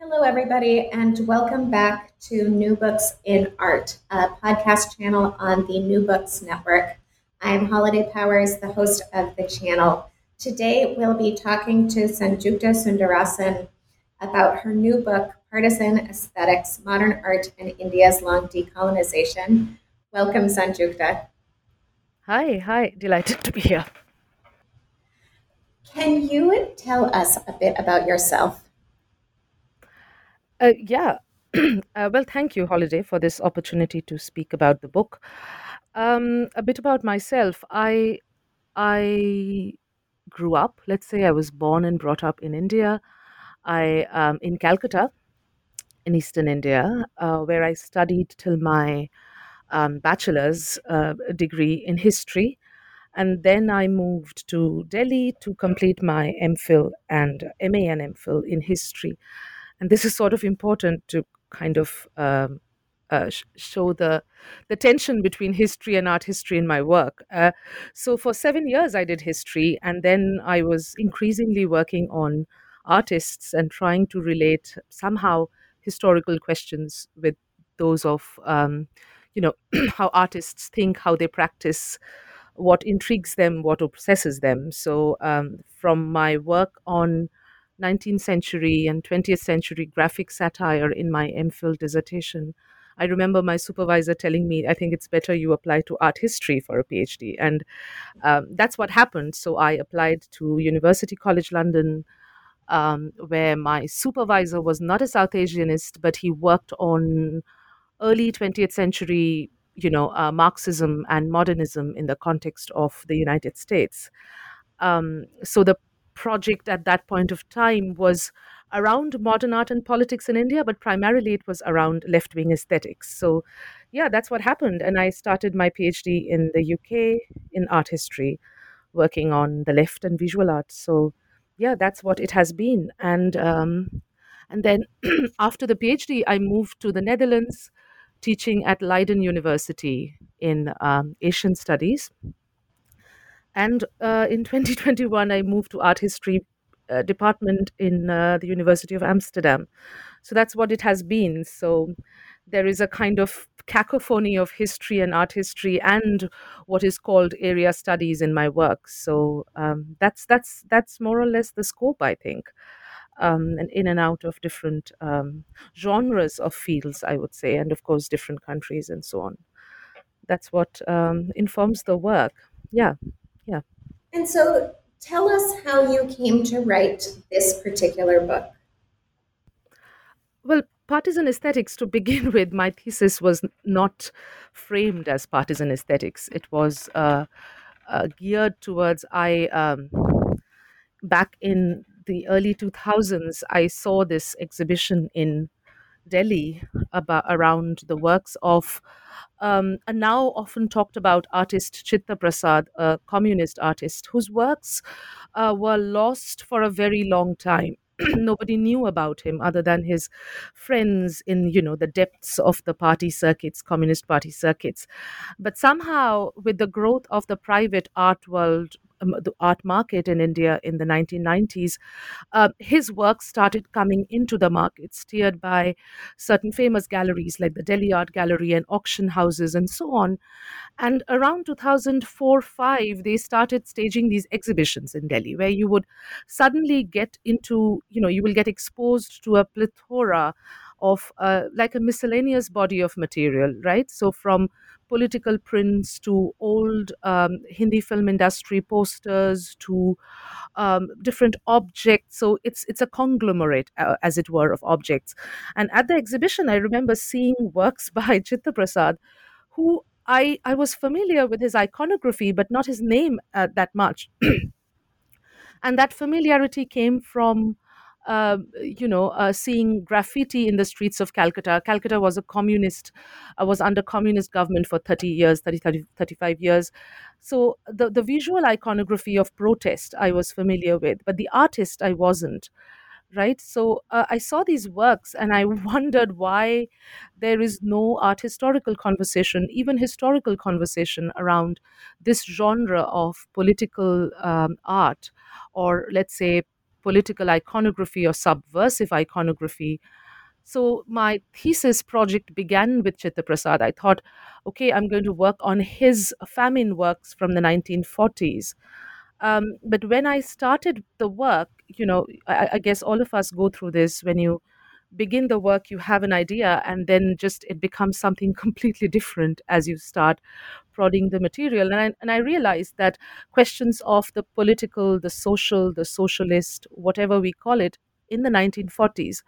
Hello, everybody, and welcome back to New Books in Art, a podcast channel on the New Books Network. I'm Holiday Powers, the host of the channel. Today, we'll be talking to Sanjukta Sundarasan about her new book, Partisan Aesthetics, Modern Art and India's Long Decolonization. Welcome, Sanjukta. Hi. Delighted to be here. Can you tell us a bit about yourself? Well, thank you, Holiday, for this opportunity to speak about the book. A bit about myself. I grew up, let's say I was born and brought up in India, in Calcutta, in Eastern India, where I studied till my bachelor's degree in history. And then I moved to Delhi to complete my MPhil and MA and MPhil in history. And this is sort of important to kind of show the tension between history and art history in my work. So for 7 years, I did history, and then I was increasingly working on artists and trying to relate somehow historical questions with those of, how artists think, how they practice, what intrigues them, what obsesses them. So from my work on 19th century and 20th century graphic satire in my MPhil dissertation, I remember my supervisor telling me, I think it's better you apply to art history for a PhD. And that's what happened. So I applied to University College London, where my supervisor was not a South Asianist, but he worked on early 20th century, Marxism and modernism in the context of the United States. So the project at that point of time was around modern art and politics in India, but primarily it was around left-wing aesthetics. So yeah, that's what happened. And I started my PhD in the UK in art history, working on the left and visual arts. So yeah, that's what it has been. And then after the PhD, I moved to the Netherlands, teaching at Leiden University in Asian Studies. And in 2021, I moved to art history department in the University of Amsterdam. So that's what it has been. So there is a kind of cacophony of history and art history and what is called area studies in my work. So that's more or less the scope, I think, and in and out of different genres of fields, I would say, and of course, different countries and so on. That's what informs the work. Yeah. And so tell us how you came to write this particular book. Well, partisan aesthetics, to begin with, my thesis was not framed as partisan aesthetics. It was geared towards, back in the early 2000s, I saw this exhibition in Delhi around the works of a now often talked about artist Chittaprosad, a communist artist whose works were lost for a very long time. Nobody knew about him other than his friends in, the depths of the party circuits, Communist Party circuits. But somehow, with the growth of the private art world, the art market in India in the 1990s, his work started coming into the market, steered by certain famous galleries like the Delhi Art Gallery and auction houses and so on. And around 2004-5, they started staging these exhibitions in Delhi, where you would suddenly get into, you will get exposed to a plethora of like a miscellaneous body of material, right? So from political prints to old Hindi film industry posters to different objects. So it's a conglomerate, as it were, of objects. And at the exhibition, I remember seeing works by Chittaprosad, who I was familiar with his iconography, but not his name that much. And that familiarity came from seeing graffiti in the streets of Calcutta. Calcutta was a communist, was under communist government for 35 years. So the visual iconography of protest I was familiar with, but the artist I wasn't, right? So I saw these works and I wondered why there is no art historical conversation, even historical conversation around this genre of political art, or let's say political iconography or subversive iconography. So my thesis project began with Chittaprosad. I thought, okay, I'm going to work on his famine works from the 1940s. But when I started the work, I guess all of us go through this. When you begin the work, you have an idea, and then just it becomes something completely different as you start prodding the material. And I realized that questions of the political, the social, the socialist, whatever we call it, in the 1940s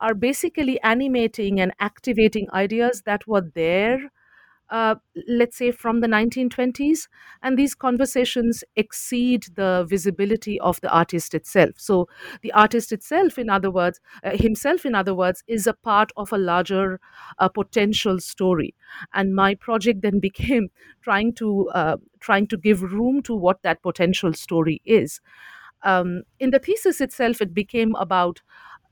are basically animating and activating ideas that were there, let's say, from the 1920s. And these conversations exceed the visibility of the artist itself. So the artist itself, himself, in other words, is a part of a larger potential story. And my project then became trying to give room to what that potential story is. In the thesis itself, it became about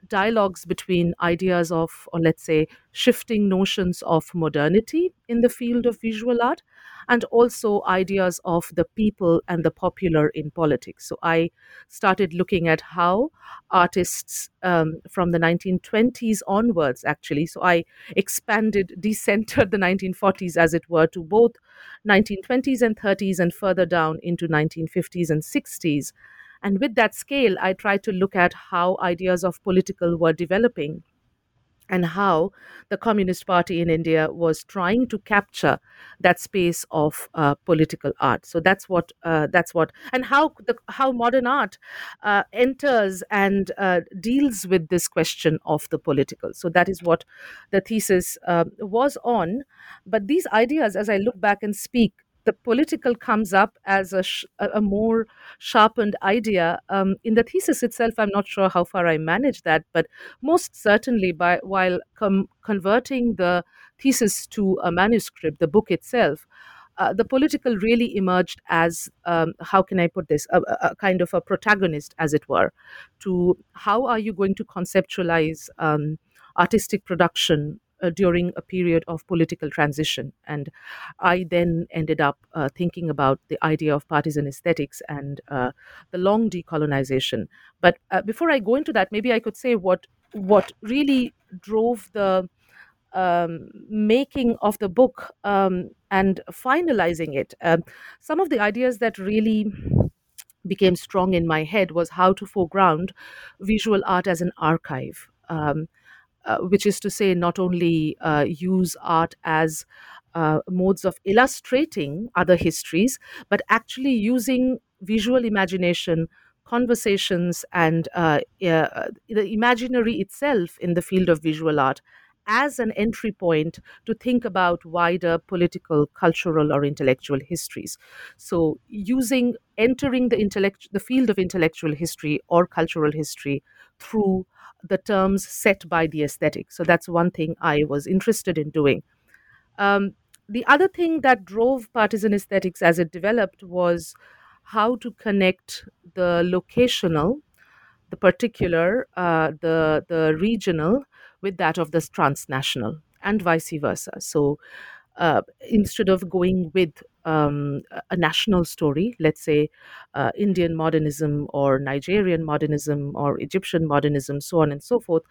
dialogues between ideas of, or let's say, shifting notions of modernity in the field of visual art, and also ideas of the people and the popular in politics. So I started looking at how artists from the 1920s onwards, actually, so I expanded, decentered the 1940s, as it were, to both 1920s and 30s and further down into 1950s and 60s. And with that scale, I tried to look at how ideas of political were developing and how the Communist Party in India was trying to capture that space of political art. So that's how modern art enters and deals with this question of the political. So that is what the thesis was on. But these ideas, as I look back and speak, the political comes up as a more sharpened idea. In the thesis itself, I'm not sure how far I managed that, but most certainly while converting the thesis to a manuscript, the book itself, the political really emerged as, how can I put this, a kind of a protagonist, as it were, to how are you going to conceptualize artistic production during a period of political transition. And I then ended up thinking about the idea of partisan aesthetics and the long decolonization. But before I go into that, maybe I could say what really drove the making of the book and finalizing it. Some of the ideas that really became strong in my head was how to foreground visual art as an archive. Which is to say, not only use art as modes of illustrating other histories, but actually using visual imagination, conversations, and the imaginary itself in the field of visual art as an entry point to think about wider political, cultural, or intellectual histories. So entering the field of intellectual history or cultural history through the terms set by the aesthetic. So that's one thing I was interested in doing. The other thing that drove partisan aesthetics as it developed was how to connect the locational, the particular, the regional, with that of the transnational, and vice versa. So instead of going with a national story, let's say Indian modernism or Nigerian modernism or Egyptian modernism, so on and so forth,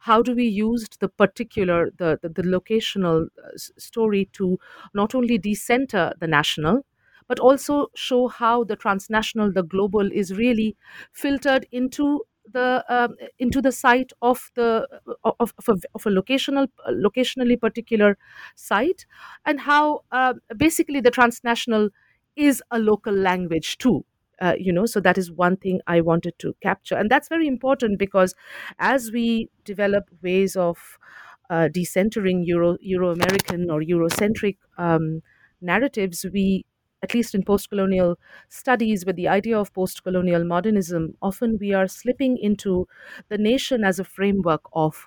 how do we use the particular, the locational story to not only decenter the national, but also show how the transnational, the global, is really filtered into the site of a locationally particular site, and how basically the transnational is a local language too. So that is one thing I wanted to capture. And that's very important because as we develop ways of decentering Euro-American or Eurocentric narratives, we, at least in post-colonial studies with the idea of post-colonial modernism, often we are slipping into the nation as a framework of,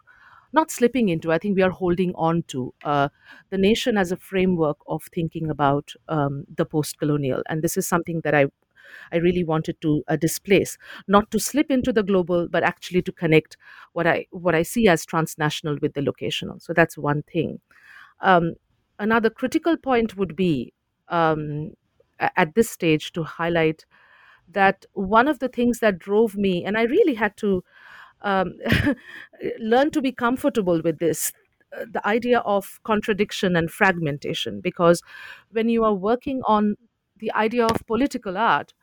not slipping into, I think we are holding on to the nation as a framework of thinking about the post-colonial. And this is something that I really wanted to displace, not to slip into the global, but actually to connect what I see as transnational with the locational. So that's one thing. Another critical point would be at this stage to highlight that one of the things that drove me, and I really had to learn to be comfortable with this, the idea of contradiction and fragmentation, because when you are working on the idea of political art,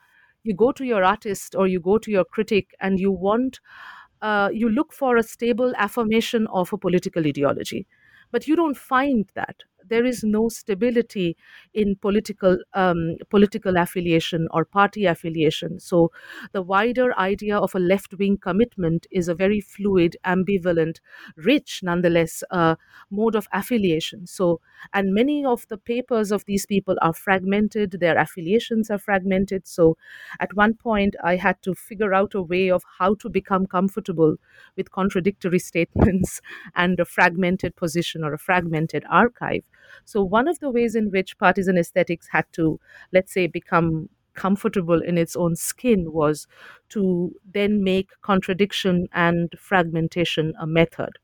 you go to your artist or you go to your critic and you want, you look for a stable affirmation of a political ideology, but you don't find that. There is no stability in political affiliation or party affiliation. So the wider idea of a left-wing commitment is a very fluid, ambivalent, rich, nonetheless, mode of affiliation. So, and many of the papers of these people are fragmented, their affiliations are fragmented. So at one point, I had to figure out a way of how to become comfortable with contradictory statements and a fragmented position or a fragmented archive. So one of the ways in which partisan aesthetics had to, let's say, become comfortable in its own skin was to then make contradiction and fragmentation a method.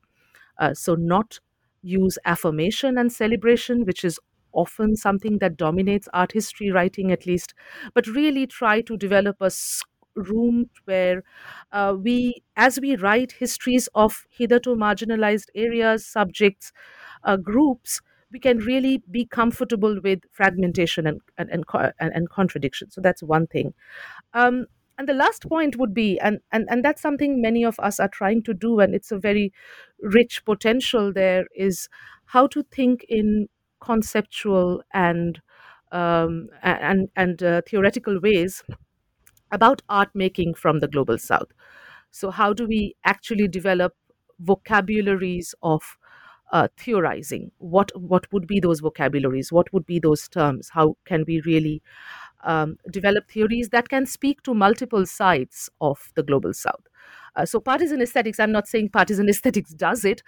So not use affirmation and celebration, which is often something that dominates art history writing at least, but really try to develop a room where we, as we write histories of hitherto marginalized areas, subjects, groups, we can really be comfortable with fragmentation and contradiction. So that's one thing. And the last point would be, and that's something many of us are trying to do, and it's a very rich potential there, is how to think in conceptual and theoretical ways about art making from the global south. So how do we actually develop vocabularies of theorizing? What would be those vocabularies? What would be those terms? How can we really develop theories that can speak to multiple sides of the global south? So partisan aesthetics, I'm not saying partisan aesthetics does it,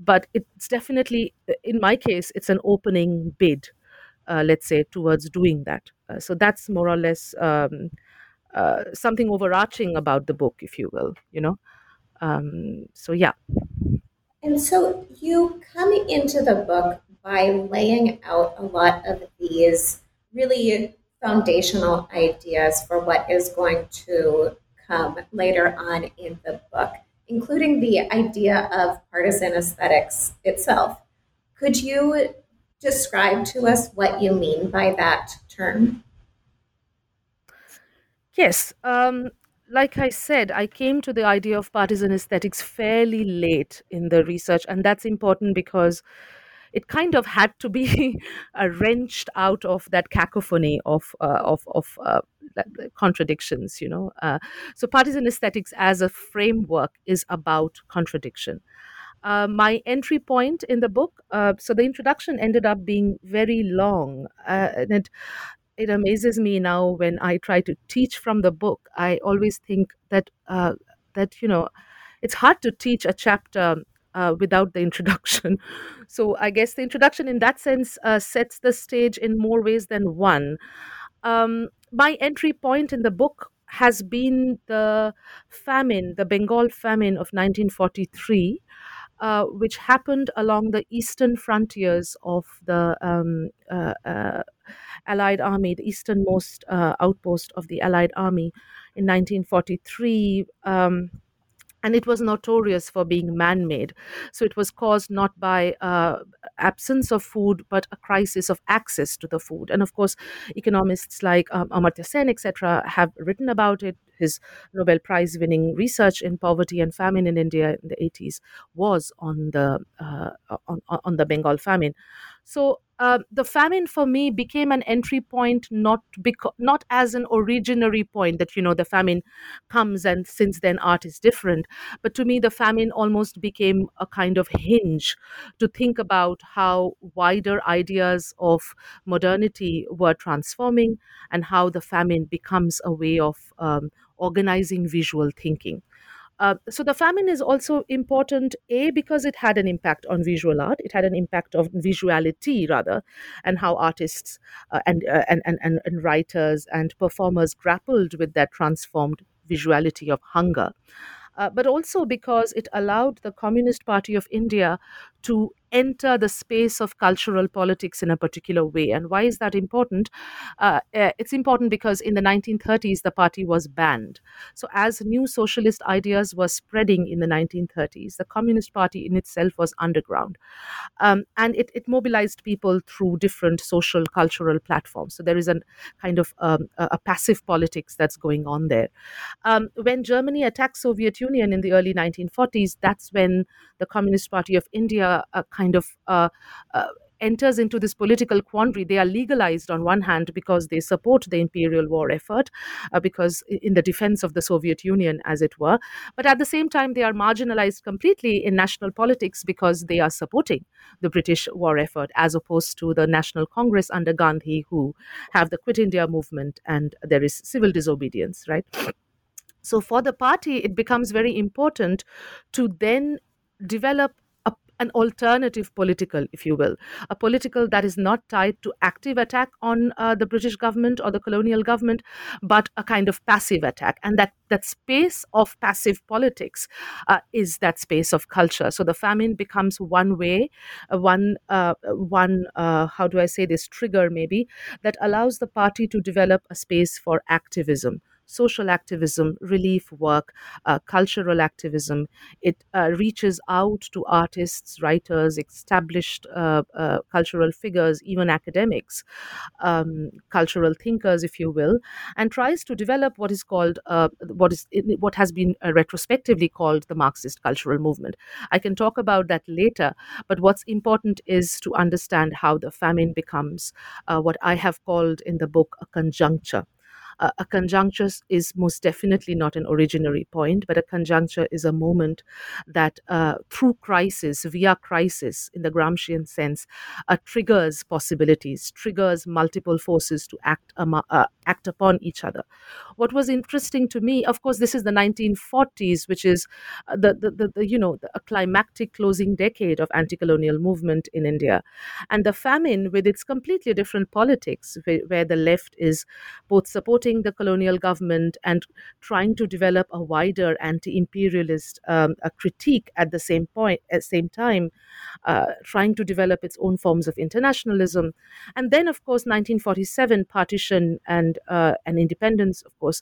but it's definitely, in my case, it's an opening bid, let's say, towards doing that. So that's more or less something overarching about the book, if you will, so yeah. And so you come into the book by laying out a lot of these really foundational ideas for what is going to come later on in the book, including the idea of partisan aesthetics itself. Could you describe to us what you mean by that term? Yes. Like I said, I came to the idea of partisan aesthetics fairly late in the research, and that's important because it kind of had to be wrenched out of that cacophony of contradictions, So partisan aesthetics as a framework is about contradiction. My entry point in the book, so the introduction ended up being very long, and it amazes me now when I try to teach from the book. I always think that it's hard to teach a chapter without the introduction. So I guess the introduction, in that sense, sets the stage in more ways than one. My entry point in the book has been the famine, the Bengal famine of 1943, which happened along the eastern frontiers of the Allied Army, the easternmost outpost of the Allied Army in 1943. and it was notorious for being man-made. So it was caused not by absence of food, but a crisis of access to the food. And of course, economists like Amartya Sen, etc., have written about it. His Nobel Prize-winning research in poverty and famine in India in the 80s was on the Bengal famine. So the famine for me became an entry point, not as an originary point that, you know, the famine comes and since then art is different. But to me, the famine almost became a kind of hinge to think about how wider ideas of modernity were transforming and how the famine becomes a way of organizing visual thinking. So the famine is also important, A, because it had an impact on visual art. It had an impact on visuality, rather, and how artists and writers and performers grappled with that transformed visuality of hunger. But also because it allowed the Communist Party of India to enter the space of cultural politics in a particular way. And why is that important? It's important because in the 1930s, the party was banned. So as new socialist ideas were spreading in the 1930s, the Communist Party in itself was underground. And it mobilized people through different social, cultural platforms. So there is a kind of a passive politics that's going on there. When Germany attacked Soviet Union in the early 1940s, that's when the Communist Party of India enters into this political quandary. They are legalized on one hand because they support the imperial war effort, because in the defense of the Soviet Union, as it were. But at the same time, they are marginalized completely in national politics because they are supporting the British war effort, as opposed to the National Congress under Gandhi, who have the Quit India movement, and there is civil disobedience, right? So for the party, it becomes very important to then develop an alternative political, if you will, a political that is not tied to active attack on the British government or the colonial government, but a kind of passive attack. And that space of passive politics is that space of culture. So the famine becomes one way, trigger maybe, that allows the party to develop a space for activism. Social activism, relief work, cultural activism. It reaches out to artists, writers, established cultural figures, even academics, cultural thinkers, if you will, and tries to develop what is called, what has been retrospectively called the Marxist cultural movement. I can talk about that later, but what's important is to understand how the famine becomes what I have called in the book a conjuncture. A conjuncture is most definitely not an originary point, but a conjuncture is a moment that through crisis, via crisis in the Gramscian sense, triggers possibilities, triggers multiple forces to act upon each other. What was interesting to me, of course, this is the 1940s, which is a climactic closing decade of anti-colonial movement in India. And the famine with its completely different politics, where the left is both supporting the colonial government and trying to develop a wider anti-imperialist critique at the same time, trying to develop its own forms of internationalism. And then, of course, 1947, partition and independence, of course.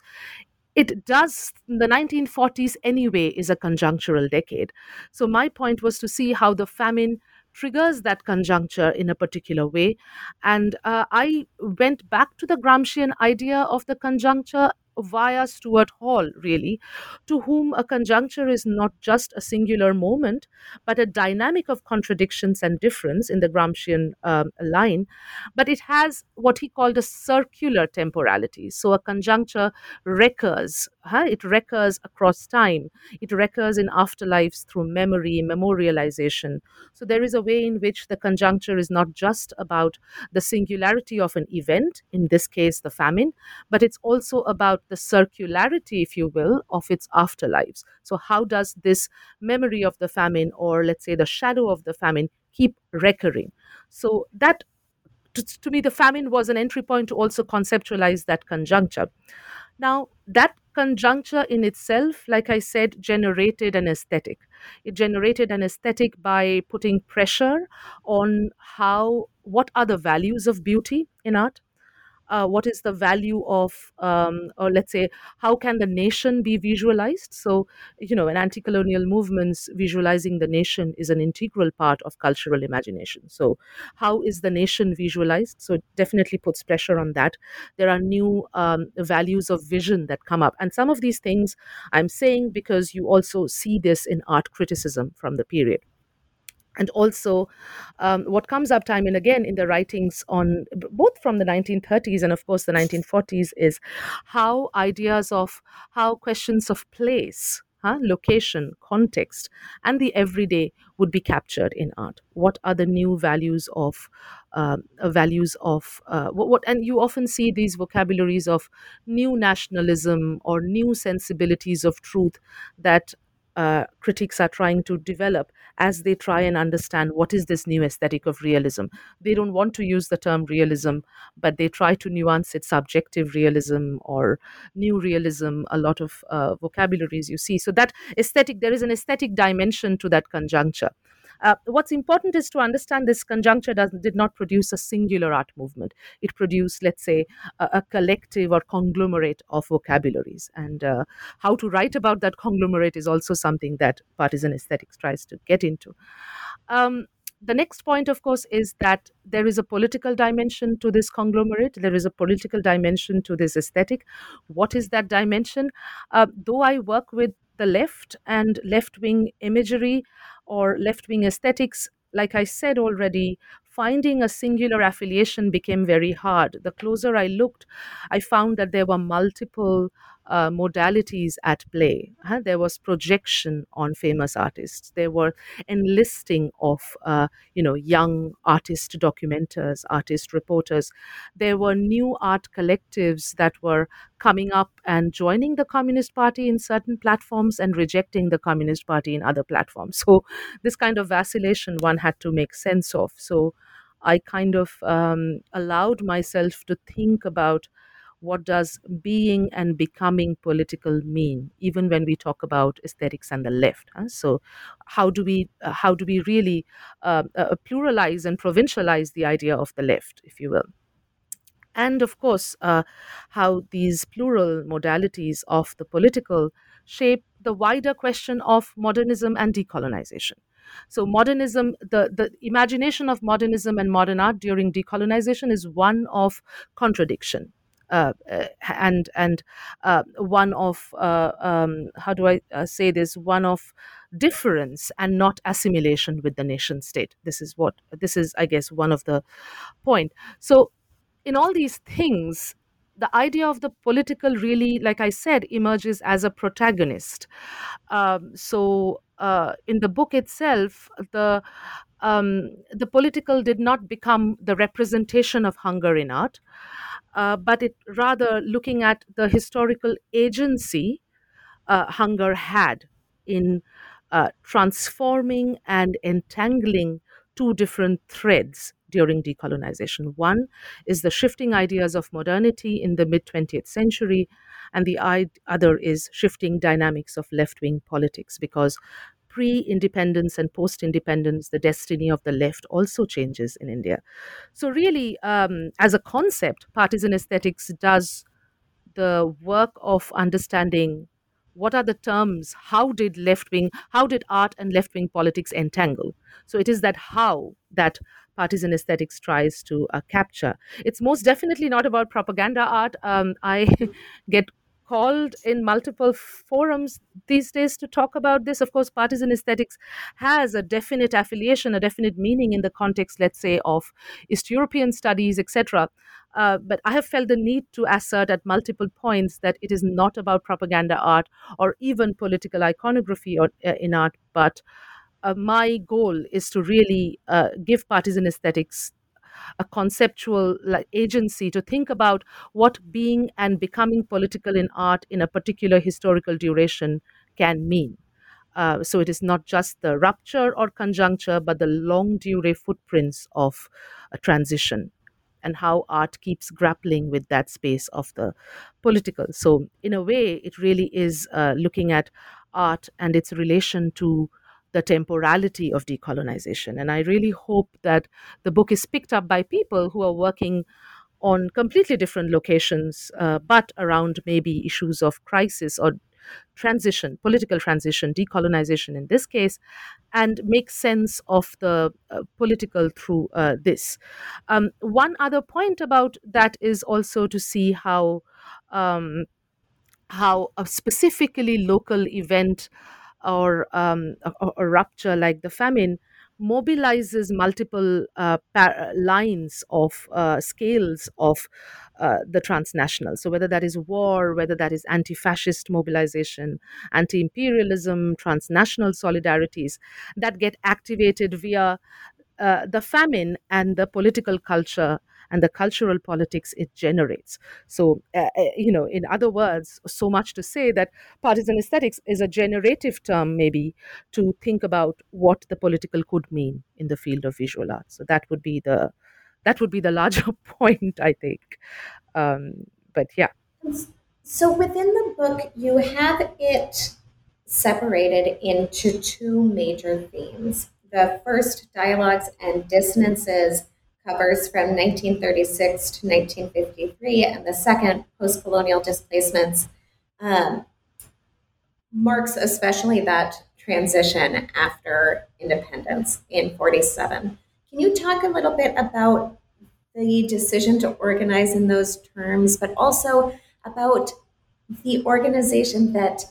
It does, the 1940s anyway is a conjunctural decade. So my point was to see how the famine triggers that conjuncture in a particular way. And I went back to the Gramscian idea of the conjuncture via Stuart Hall, really, to whom a conjuncture is not just a singular moment, but a dynamic of contradictions and difference in the Gramscian line. But it has what he called a circular temporality. So a conjuncture recurs. It recurs across time. It recurs in afterlives through memory, memorialization. So there is a way in which the conjuncture is not just about the singularity of an event, in this case the famine, but it's also about the circularity, if you will, of its afterlives. So how does this memory of the famine, or let's say the shadow of the famine, keep recurring? So that, to me, the famine was an entry point to also conceptualize that conjuncture. Now, that conjuncture in itself, like I said, generated an aesthetic. It generated an aesthetic by putting pressure on what are the values of beauty in art, what is the value of, or let's say, how can the nation be visualized? So, you know, in anti-colonial movements, visualizing the nation is an integral part of cultural imagination. So how is the nation visualized? So it definitely puts pressure on that. There are new values of vision that come up. And some of these things I'm saying because you also see this in art criticism from the period. And also what comes up time and again in the writings on both from the 1930s and of course the 1940s is how ideas of, how questions of place, location, context, and the everyday would be captured in art. What are the new values of what? And you often see these vocabularies of new nationalism or new sensibilities of truth that critics are trying to develop as they try and understand what is this new aesthetic of realism. They don't want to use the term realism, but they try to nuance it, subjective realism or new realism, a lot of vocabularies you see. So that aesthetic, there is an aesthetic dimension to that conjuncture. What's important is to understand this conjuncture did not produce a singular art movement. It produced, let's say, a collective or conglomerate of vocabularies. And how to write about that conglomerate is also something that partisan aesthetics tries to get into. The next point, of course, is that there is a political dimension to this conglomerate. There is a political dimension to this aesthetic. What is that dimension? Though I work with the left and left-wing imagery or left-wing aesthetics, like I said already, finding a singular affiliation became very hard. The closer I looked, I found that there were multiple modalities at play. There was projection on famous artists. There were enlisting of, young artist documenters, artist reporters. There were new art collectives that were coming up and joining the Communist Party in certain platforms and rejecting the Communist Party in other platforms. So this kind of vacillation one had to make sense of. So I kind of allowed myself to think about what does being and becoming political mean, even when we talk about aesthetics and the left? So how do we really pluralize and provincialize the idea of the left, if you will? And of course, how these plural modalities of the political shape the wider question of modernism and decolonization. So modernism, the imagination of modernism and modern art during decolonization is one of contradiction. One of difference and not assimilation with the nation state. This is, I guess, one of the point. So in all these things, the idea of the political really, like I said, emerges as a protagonist. In the book itself, the political did not become the representation of hunger in art, but it rather looking at the historical agency hunger had in transforming and entangling two different threads during decolonization. One is the shifting ideas of modernity in the mid-20th century, and the other is shifting dynamics of left-wing politics, because pre-independence and post-independence, the destiny of the left also changes in India. So really, as a concept, partisan aesthetics does the work of understanding what are the terms, how did art and left-wing politics entangle? So it is that how that partisan aesthetics tries to capture. It's most definitely not about propaganda art. I get called in multiple forums these days to talk about this. Of course, partisan aesthetics has a definite affiliation, a definite meaning in the context, let's say, of East European studies, etc. But I have felt the need to assert at multiple points that it is not about propaganda art or even political iconography in art, but my goal is to really give partisan aesthetics a conceptual agency to think about what being and becoming political in art in a particular historical duration can mean. So it is not just the rupture or conjuncture, but the long durée footprints of a transition and how art keeps grappling with that space of the political. So in a way, it really is looking at art and its relation to the temporality of decolonization. And I really hope that the book is picked up by people who are working on completely different locations, but around maybe issues of crisis or transition, political transition, decolonization in this case, and make sense of the political through this. One other point about that is also to see how a specifically local event or rupture like the famine mobilizes multiple lines of scales of the transnational. So whether that is war, whether that is anti-fascist mobilization, anti-imperialism, transnational solidarities that get activated via the famine and the political culture and the cultural politics it generates. So, in other words, so much to say that partisan aesthetics is a generative term, maybe, to think about what the political could mean in the field of visual art. So that would be the larger point, I think. But yeah. So within the book, you have it separated into two major themes. The first, Dialogues and Dissonances, covers from 1936 to 1953, and the second, Post-Colonial Displacements, marks especially that transition after independence in 47. Can you talk a little bit about the decision to organize in those terms, but also about the organization that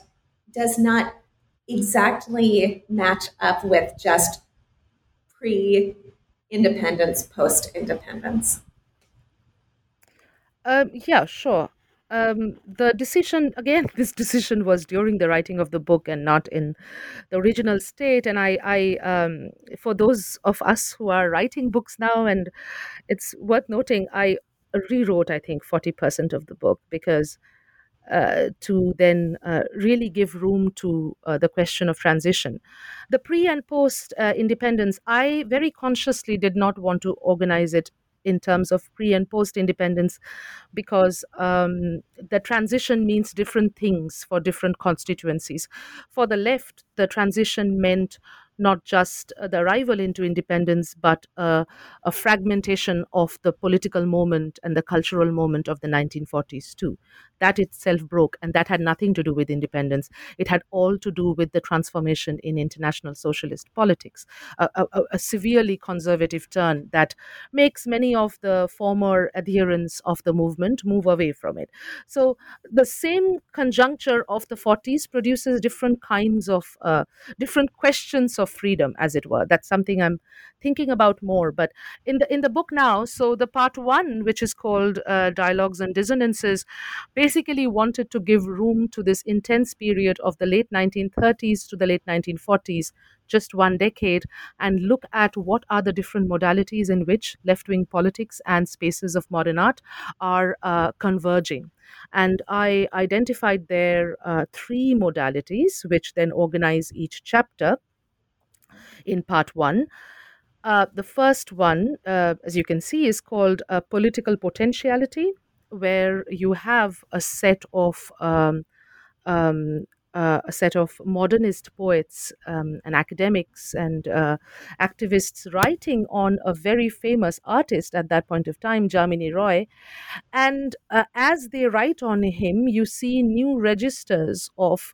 does not exactly match up with just pre-independence, post-independence? Yeah, sure. The decision, again, this decision was during the writing of the book and not in the original state. And I for those of us who are writing books now, and it's worth noting, I rewrote, I think, 40% of the book because to then really give room to the question of transition. The pre and post independence, I very consciously did not want to organize it in terms of pre and post independence because the transition means different things for different constituencies. For the left, the transition meant not just the arrival into independence, but a fragmentation of the political moment and the cultural moment of the 1940s too. That itself broke, and that had nothing to do with independence. It had all to do with the transformation in international socialist politics, a severely conservative turn that makes many of the former adherents of the movement move away from it. So the same conjuncture of the 40s produces different kinds of, different questions of freedom, as it were. That's something I'm thinking about more. But in the book now, so the part one, which is called Dialogues and Dissonances, basically wanted to give room to this intense period of the late 1930s to the late 1940s, just one decade, and look at what are the different modalities in which left-wing politics and spaces of modern art are converging. And I identified there three modalities, which then organize each chapter in part one. The first one, as you can see, is called Political Potentiality, where you have a set of modernist poets and academics and activists writing on a very famous artist at that point of time, Jamini Roy. And as they write on him, you see new registers of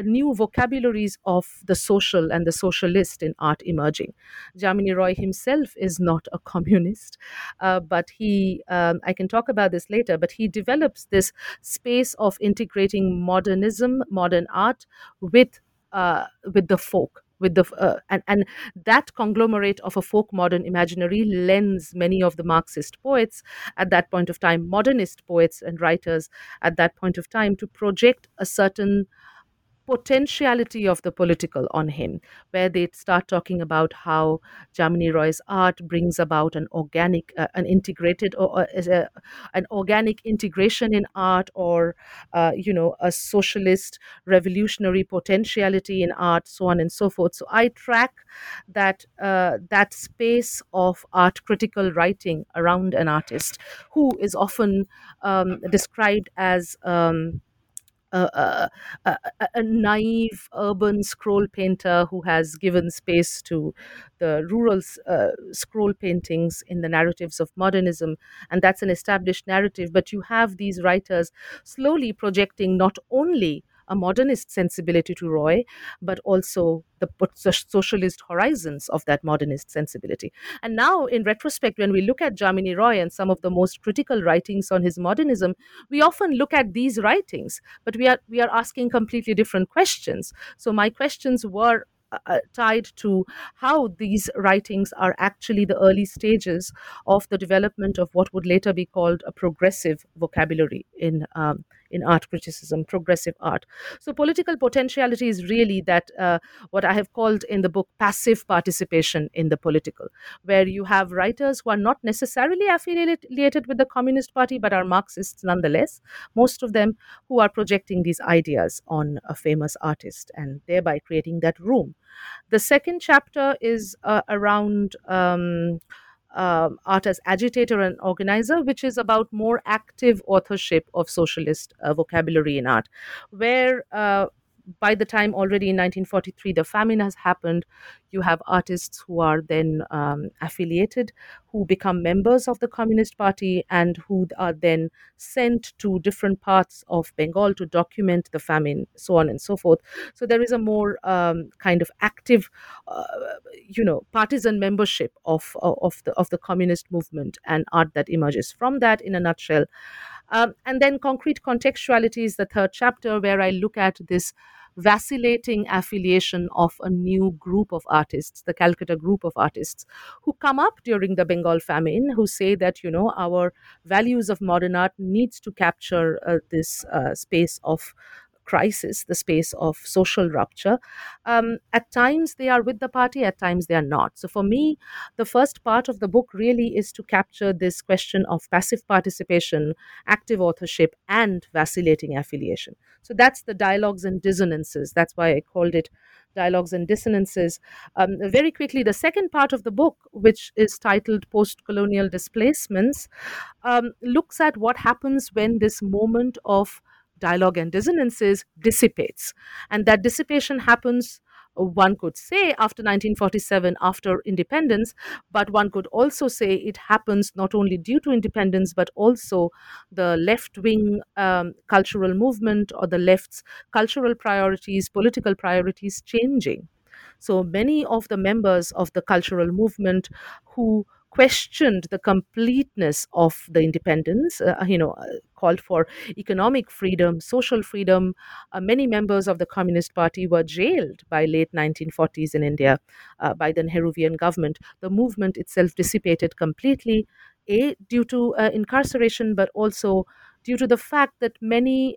new vocabularies of the social and the socialist in art emerging. Jamini Roy himself is not a communist, but he, I can talk about this later, but he develops this space of integrating modern art with the folk, with the and that conglomerate of a folk modern imaginary lends many of the Marxist poets at that point of time, modernist poets and writers at that point of time, to project a certain potentiality of the political on him, where they start talking about how Jamini Roy's art brings about an organic, an organic integration in art, or a socialist revolutionary potentiality in art, so on and so forth. So I track that space of art critical writing around an artist who is often described as a naive urban scroll painter who has given space to the rural scroll paintings in the narratives of modernism, and that's an established narrative. But you have these writers slowly projecting not only a modernist sensibility to Roy, but also the socialist horizons of that modernist sensibility. And now, in retrospect, when we look at Jamini Roy and some of the most critical writings on his modernism, we often look at these writings, but we are asking completely different questions. So my questions were tied to how these writings are actually the early stages of the development of what would later be called a progressive vocabulary in art criticism, progressive art. So political potentiality is really that what I have called in the book passive participation in the political, where you have writers who are not necessarily affiliated with the Communist Party but are Marxists nonetheless, most of them, who are projecting these ideas on a famous artist and thereby creating that room. The second chapter is around art as agitator and organizer, which is about more active authorship of socialist vocabulary in art, where by the time already in 1943 the famine has happened, you have artists who are then affiliated, who become members of the Communist Party and who are then sent to different parts of Bengal to document the famine, so on and so forth. So there is a more kind of active, partisan membership of the communist movement and art that emerges from that, in a nutshell. And then concrete contextuality is the third chapter, where I look at this vacillating affiliation of a new group of artists, the Calcutta group of artists, who come up during the Bengal famine, who say that, our values of modern art needs to capture this space of crisis, the space of social rupture. At times they are with the party, at times they are not. So for me, the first part of the book really is to capture this question of passive participation, active authorship, and vacillating affiliation. So that's the dialogues and dissonances. That's why I called it Dialogues and Dissonances. Very quickly, the second part of the book, which is titled Post-Colonial Displacements, looks at what happens when this moment of dialogue and dissonances dissipates. And that dissipation happens, one could say, after 1947, after independence, but one could also say it happens not only due to independence, but also the left-wing cultural movement or the left's cultural priorities, political priorities changing. So many of the members of the cultural movement who questioned the completeness of the independence, called for economic freedom, social freedom. Many members of the Communist Party were jailed by late 1940s in India by the Nehruvian government. The movement itself dissipated completely, due to incarceration, but also due to the fact that many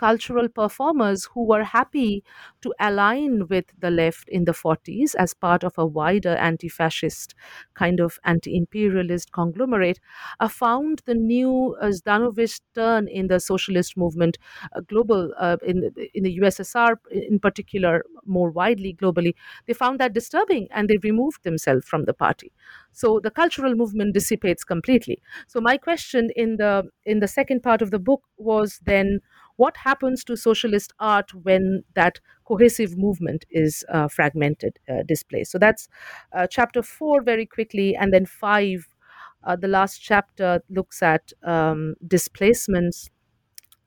cultural performers who were happy to align with the left in the 40s as part of a wider anti-fascist kind of anti-imperialist conglomerate found the new Zhdanovist turn in the socialist movement global, in the USSR in particular, more widely globally, they found that disturbing and they removed themselves from the party. So the cultural movement dissipates completely. So my question in the second part of the book was then, what happens to socialist art when that cohesive movement is fragmented, displaced? So that's chapter 4 very quickly. And then 5, the last chapter, looks at displacements.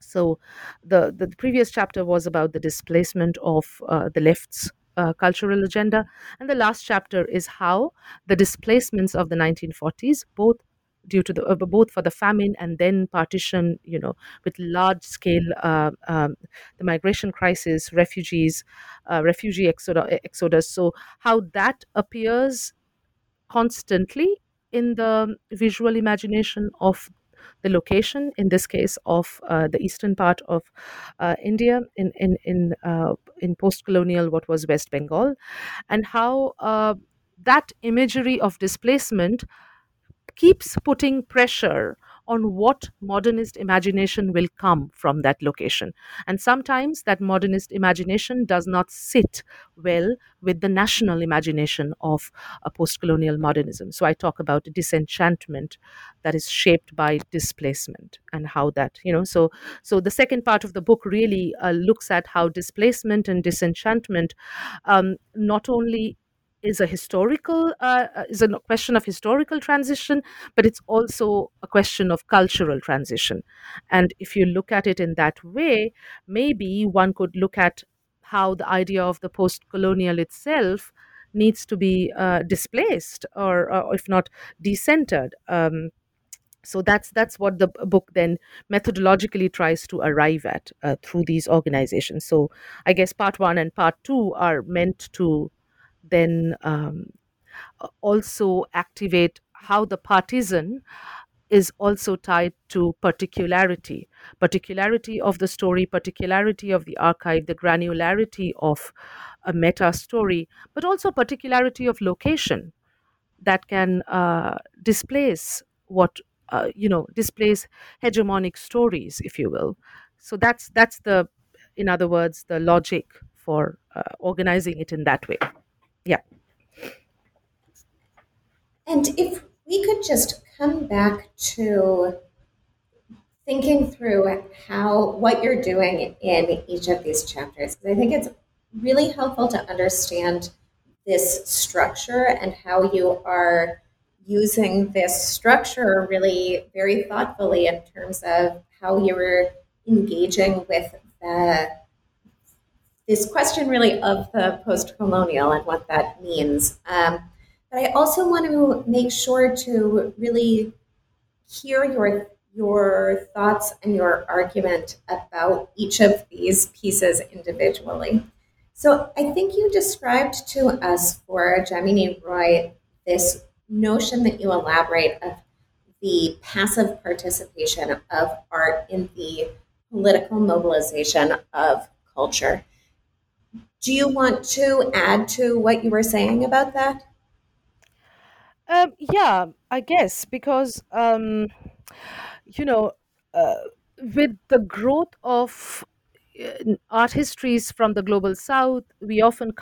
So the previous chapter was about the displacement of the left's cultural agenda. And the last chapter is how the displacements of the 1940s, both due to both for the famine and then partition, with large scale, the migration crisis, refugees, refugee exodus. So how that appears constantly in the visual imagination of the location, in this case of the eastern part of India, in post-colonial what was West Bengal, and how that imagery of displacement keeps putting pressure on what modernist imagination will come from that location. And sometimes that modernist imagination does not sit well with the national imagination of post-colonial modernism. So I talk about disenchantment that is shaped by displacement and how that, so the second part of the book really looks at how displacement and disenchantment not only is a historical, is a question of historical transition, but it's also a question of cultural transition. And if you look at it in that way, maybe one could look at how the idea of the post-colonial itself needs to be displaced or if not decentered. So that's what the book then methodologically tries to arrive at through these organizations. So I guess part one and part two are meant to then also activate how the partisan is also tied to particularity of the story, particularity of the archive, the granularity of a meta story, but also particularity of location that can displace what displace hegemonic stories, if you will. So that's the, in other words, the logic for organizing it in that way. Yeah. And if we could just come back to thinking through what you're doing in each of these chapters, because I think it's really helpful to understand this structure and how you are using this structure really very thoughtfully in terms of how you were engaging with this question really of the post-colonial and what that means. But I also want to make sure to really hear your thoughts and your argument about each of these pieces individually. So I think you described to us for Jamini Roy this notion that you elaborate of the passive participation of art in the political mobilization of culture. Do you want to add to what you were saying about that? Yeah, I guess, because, with the growth of art histories from the global south, we often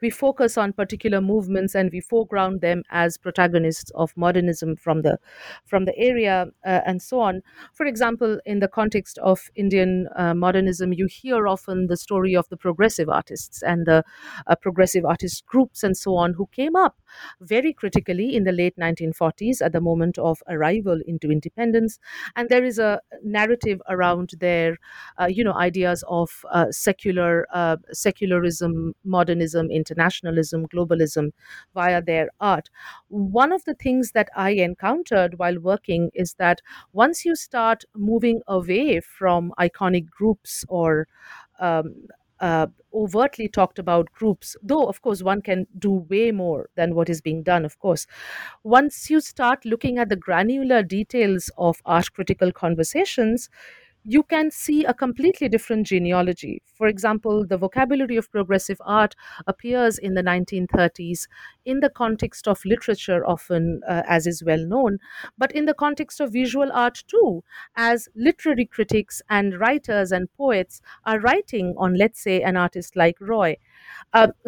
we focus on particular movements and we foreground them as protagonists of modernism from the area and so on. For example, in the context of Indian modernism, you hear often the story of the progressive artists and the progressive artist groups and so on, who came up very critically in the late 1940s at the moment of arrival into independence. And there is a narrative around their, ideas of secularism, modernism, internationalism, globalism via their art. One of the things that I encountered while working is that once you start moving away from iconic groups or overtly talked about groups, though, of course, one can do way more than what is being done, of course. Once you start looking at the granular details of art critical conversations, you can see a completely different genealogy. For example, the vocabulary of progressive art appears in the 1930s in the context of literature often, as is well known, but in the context of visual art too, as literary critics and writers and poets are writing on, let's say, an artist like Roy.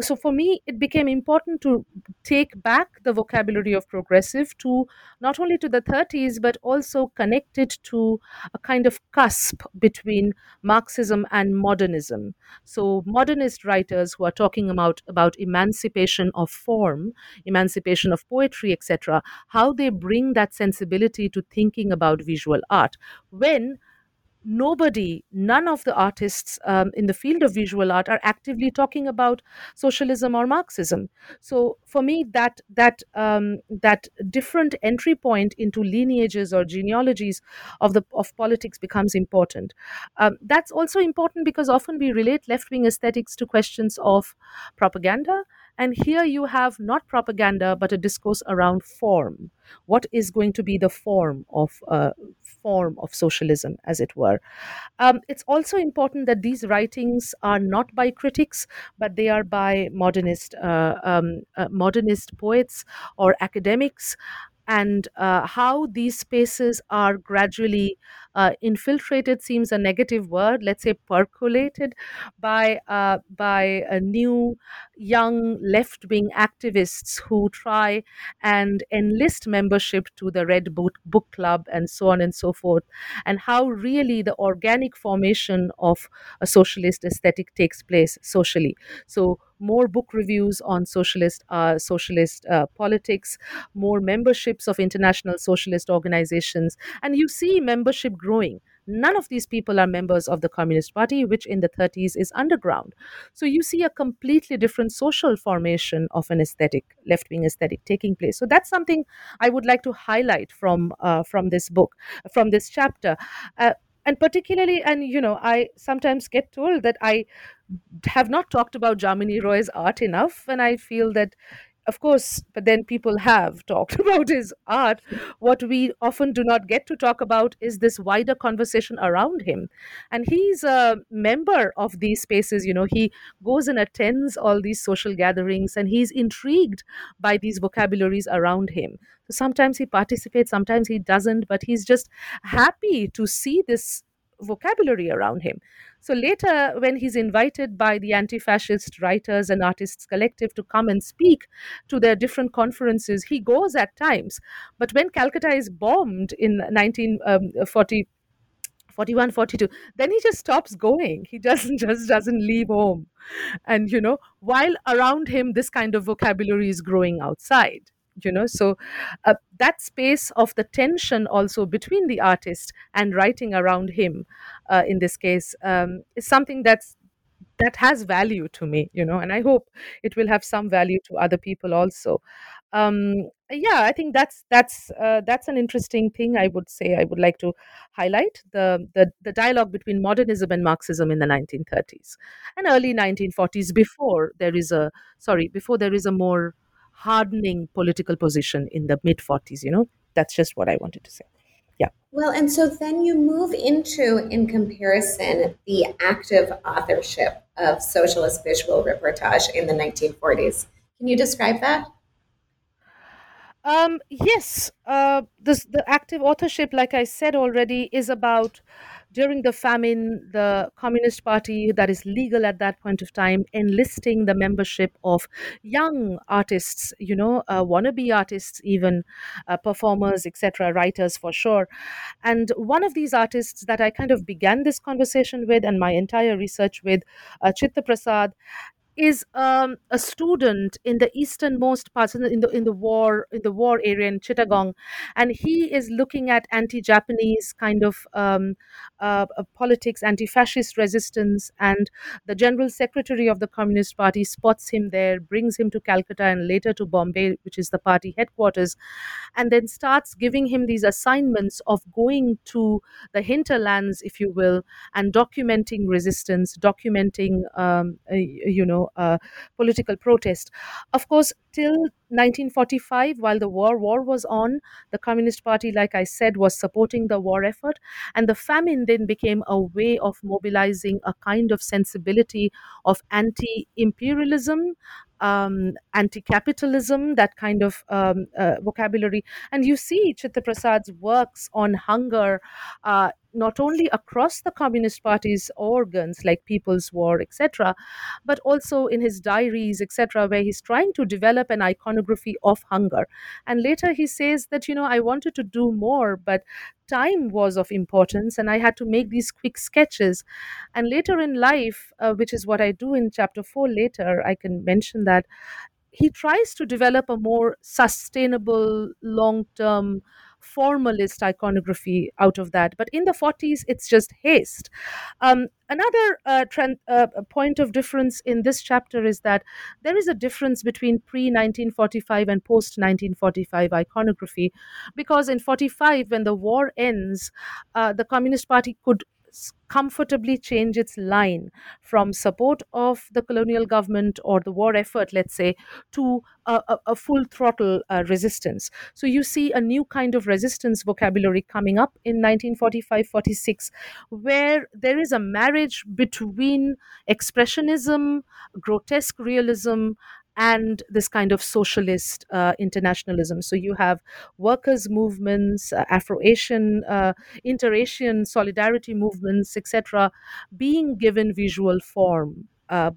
So for me, it became important to take back the vocabulary of progressive to not only to the 30s, but also connect it to a kind of cusp between Marxism and modernism. So modernist writers who are talking about emancipation of form, emancipation of poetry, etc., how they bring that sensibility to thinking about visual art. When none of the artists in the field of visual art are actively talking about socialism or Marxism. So for me, that different entry point into lineages or genealogies of politics becomes important. That's also important because often we relate left-wing aesthetics to questions of propaganda. And here you have not propaganda, but a discourse around form. What is going to be the form of socialism, as it were? It's also important that these writings are not by critics, but they are by modernist poets or academics. and how these spaces are gradually infiltrated seems a negative word, let's say percolated by a new young left-wing activists who try and enlist membership to the Red Book Club and so on and so forth, and how really the organic formation of a socialist aesthetic takes place socially. So more book reviews on socialist politics, more memberships of international socialist organizations, and you see membership growing. None of these people are members of the Communist Party, which in the 30s is underground. So you see a completely different social formation of an aesthetic, left-wing aesthetic, taking place. So that's something I would like to highlight from this book, from this chapter. And particularly, I sometimes get told that I have not talked about Jamini Roy's art enough, and I feel that, of course, but then people have talked about his art. What we often do not get to talk about is this wider conversation around him. And he's a member of these spaces, he goes and attends all these social gatherings, and he's intrigued by these vocabularies around him. So sometimes he participates, sometimes he doesn't, but he's just happy to see this vocabulary around him. So later, when he's invited by the anti-fascist writers and artists collective to come and speak to their different conferences, he goes at times. But when Calcutta is bombed in 1941, 42, then he just stops going. He doesn't leave home. And, while around him, this kind of vocabulary is growing outside. So that space of the tension also between the artist and writing around him, in this case, is something that has value to me, and I hope it will have some value to other people also. I think that's an interesting thing I would say. I would like to highlight the dialogue between modernism and Marxism in the 1930s and early 1940s before there is a more hardening political position in the mid-40s, That's just what I wanted to say. Yeah. Well, and so then you move into, in comparison, the active authorship of socialist visual reportage in the 1940s. Can you describe that? Yes. The active authorship, like I said already, is about during the famine, the Communist Party, that is legal at that point of time, enlisting the membership of young artists, wannabe artists, even performers, etc., writers for sure. And one of these artists that I kind of began this conversation with and my entire research with, Chittaprosad, is a student in the easternmost parts in the war area in Chittagong, and he is looking at anti-Japanese kind of politics, anti-fascist resistance, and the General Secretary of the Communist Party spots him there, brings him to Calcutta and later to Bombay, which is the party headquarters, and then starts giving him these assignments of going to the hinterlands, if you will, and documenting resistance, documenting political protest. Of course, till 1945, while the war was on, the Communist Party, like I said, was supporting the war effort, and the famine then became a way of mobilizing a kind of sensibility of anti-imperialism, anti-capitalism, that kind of vocabulary. And you see Chittaprosad's works on hunger not only across the Communist Party's organs like People's War, etc., but also in his diaries, etc., where he's trying to develop an iconography of hunger. And later he says that, I wanted to do more, but time was of importance and I had to make these quick sketches. And later in life, which is what I do in chapter 4 later, I can mention that, he tries to develop a more sustainable, long-term formalist iconography out of that. But in the 40s, it's just haste. Another point of difference in this chapter is that there is a difference between pre-1945 and post-1945 iconography, because in 1945, when the war ends, the Communist Party could comfortably change its line from support of the colonial government or the war effort, let's say, to a full throttle resistance. So you see a new kind of resistance vocabulary coming up in 1945-46, where there is a marriage between expressionism, grotesque realism, and this kind of socialist internationalism. So you have workers' movements, Afro-Asian, inter-Asian solidarity movements, etc., being given visual form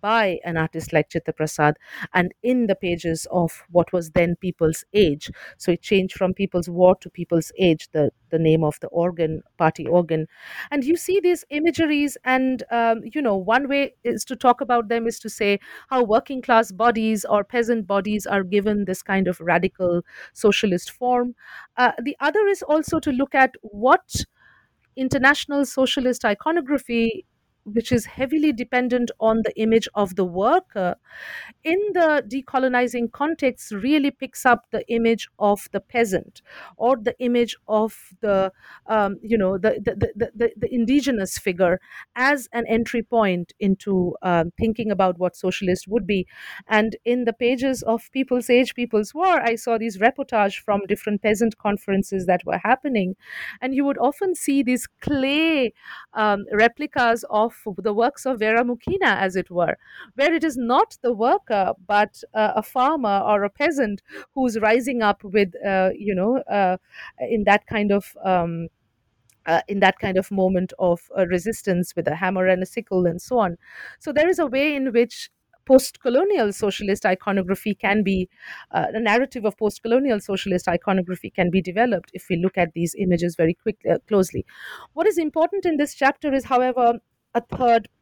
by an artist like Chittaprosad, and in the pages of what was then People's Age. So it changed from People's War to People's Age, the name of the organ, party organ. And you see these imageries, and one way is to talk about them is to say how working class bodies or peasant bodies are given this kind of radical socialist form. The other is also to look at what international socialist iconography, which is heavily dependent on the image of the worker, in the decolonizing context really picks up the image of the peasant or the image of the indigenous figure as an entry point into thinking about what socialist would be. And in the pages of People's Age, People's War, I saw these reportages from different peasant conferences that were happening. And you would often see these clay replicas of the works of Vera Mukina, as it were, where it is not the worker but a farmer or a peasant who's rising up with, in that kind of moment of resistance with a hammer and a sickle and so on. So there is a way in which post-colonial socialist iconography can be, the narrative of post-colonial socialist iconography can be developed if we look at these images very quickly, closely. What is important in this chapter is, however,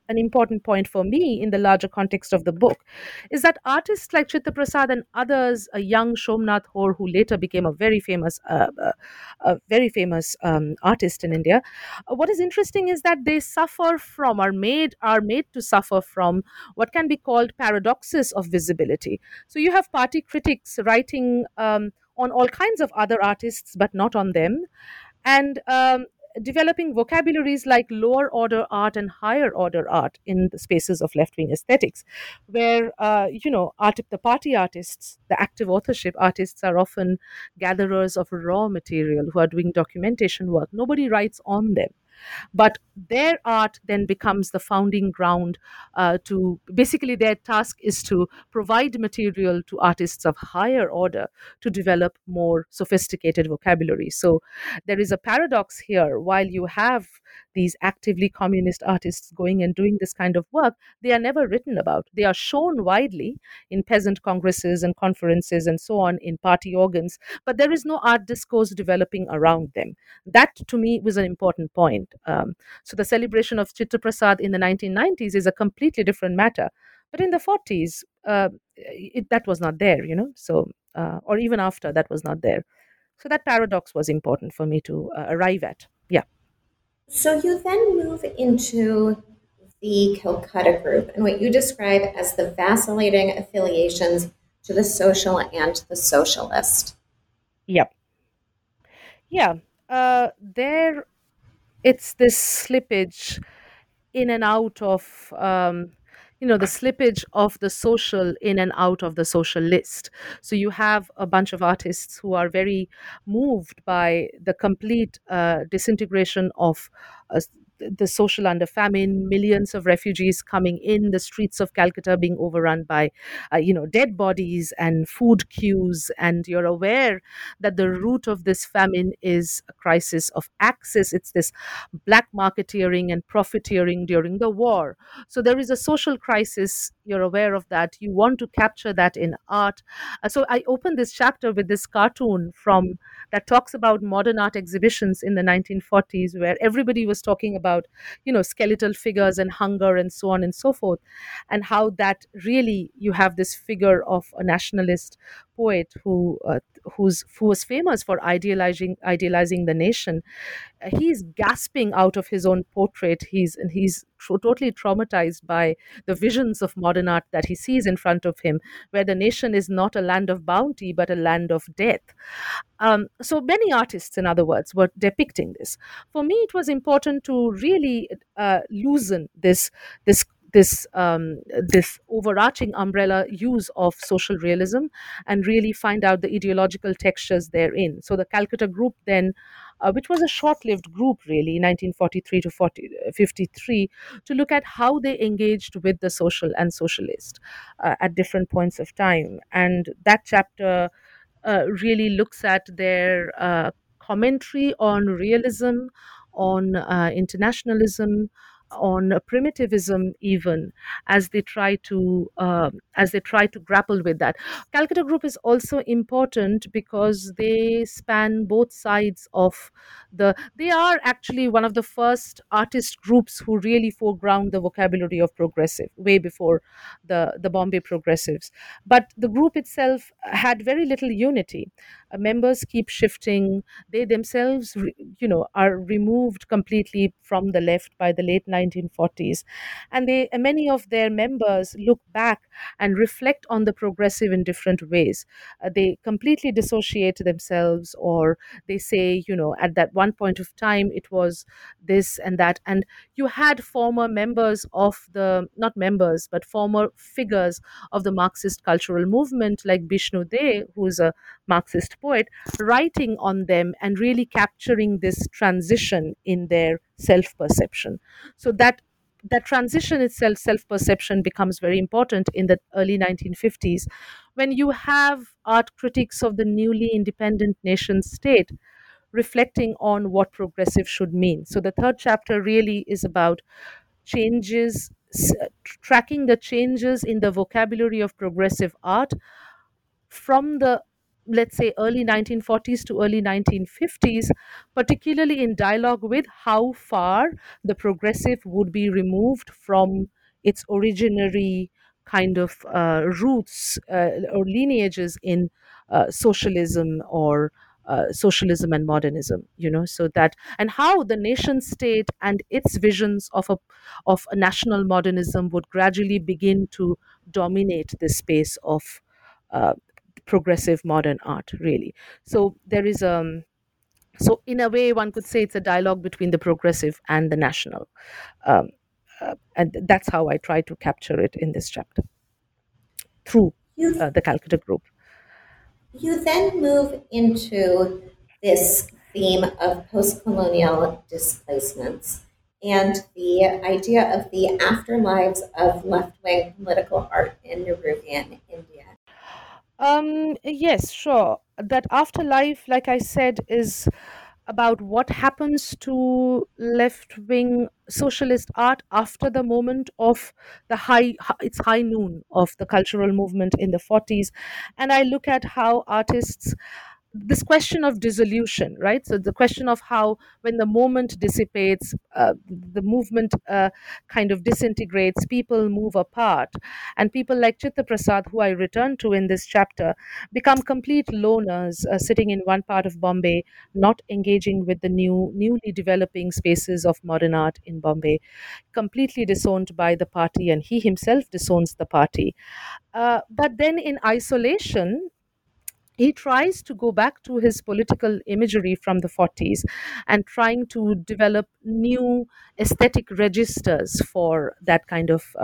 an important point for me in the larger context of the book is that artists like Chittaprosad and others, a young Shomnath Hor, who later became a very famous artist in India, what is interesting is that they are made to suffer from what can be called paradoxes of visibility. So you have party critics writing on all kinds of other artists, but not on them, and developing vocabularies like lower order art and higher order art in the spaces of left-wing aesthetics, where, the party artists, the active authorship artists, are often gatherers of raw material who are doing documentation work. Nobody writes on them. But their art then becomes the founding ground their task is to provide material to artists of higher order to develop more sophisticated vocabulary. So there is a paradox here. While you have these actively communist artists going and doing this kind of work, they are never written about. They are shown widely in peasant congresses and conferences and so on, in party organs, but there is no art discourse developing around them. That, to me, was an important point. So the celebration of Chittaprosad in the 1990s is a completely different matter. But in the 40s, that was not there, or even after, that was not there. So that paradox was important for me to arrive at. Yeah. So you then move into the Calcutta group and what you describe as the vacillating affiliations to the social and the socialist. Yep. Yeah. It's this slippage in and out of, the slippage of the social in and out of the socialist. So you have a bunch of artists who are very moved by the complete disintegration of the social under famine, millions of refugees coming in, the streets of Calcutta being overrun by, dead bodies and food queues. And you're aware that the root of this famine is a crisis of access. It's this black marketeering and profiteering during the war. So there is a social crisis. You're aware of that. You want to capture that in art. So I opened this chapter with this cartoon that talks about modern art exhibitions in the 1940s, where everybody was talking about, skeletal figures and hunger and so on and so forth, and how that really, you have this figure of a nationalist poet who was famous for idealizing the nation. He's gasping out of his own portrait. He's totally traumatized by the visions of modern art that he sees in front of him, where the nation is not a land of bounty but a land of death. So many artists, in other words, were depicting this. For me, it was important to really loosen this this overarching umbrella use of social realism and really find out the ideological textures therein. So the Calcutta group then, which was a short-lived group really, 1943 to 1953, to look at how they engaged with the social and socialist at different points of time. And that chapter really looks at their commentary on realism, on internationalism, on primitivism, even as they try to grapple with that. Calcutta group is also important because they span both sides of they are actually one of the first artist groups who really foreground the vocabulary of progressive, way before the Bombay progressives. But the group itself had very little unity. Members keep shifting. They themselves, are removed completely from the left by the late 1940s, and many of their members look back and reflect on the progressive in different ways. They completely dissociate themselves, or they say, at that one point of time it was this and that. And you had former figures of the Marxist cultural movement like Bishnu De, who is a Marxist poet, writing on them and really capturing this transition in their self-perception. So that transition itself, self-perception, becomes very important in the early 1950s, when you have art critics of the newly independent nation-state reflecting on what progressive should mean. So the third chapter really is about changes, tracking the changes in the vocabulary of progressive art from the, let's say, early 1940s to early 1950s, particularly in dialogue with how far the progressive would be removed from its originary kind of roots or lineages in socialism or socialism and modernism, so that, and how the nation state and its visions of a national modernism would gradually begin to dominate the space of progressive modern art, really. So there is so in a way one could say it's a dialogue between the progressive and the national, and that's how I try to capture it in this chapter through the Calcutta group. You then move into this theme of post-colonial displacements and the idea of the afterlives of left-wing political art in Nehruvian India. Yes, sure. That afterlife, like I said, is about what happens to left-wing socialist art after the moment of its high noon of the cultural movement in the 40s. And I look at how artists, this question of dissolution, right? So the question of how, when the moment dissipates, the movement kind of disintegrates, people move apart, and people like Chittaprosad, who I return to in this chapter, become complete loners, sitting in one part of Bombay, not engaging with the newly developing spaces of modern art in Bombay, completely disowned by the party, and he himself disowns the party. But then in isolation, he tries to go back to his political imagery from the 40s and trying to develop new aesthetic registers for that kind of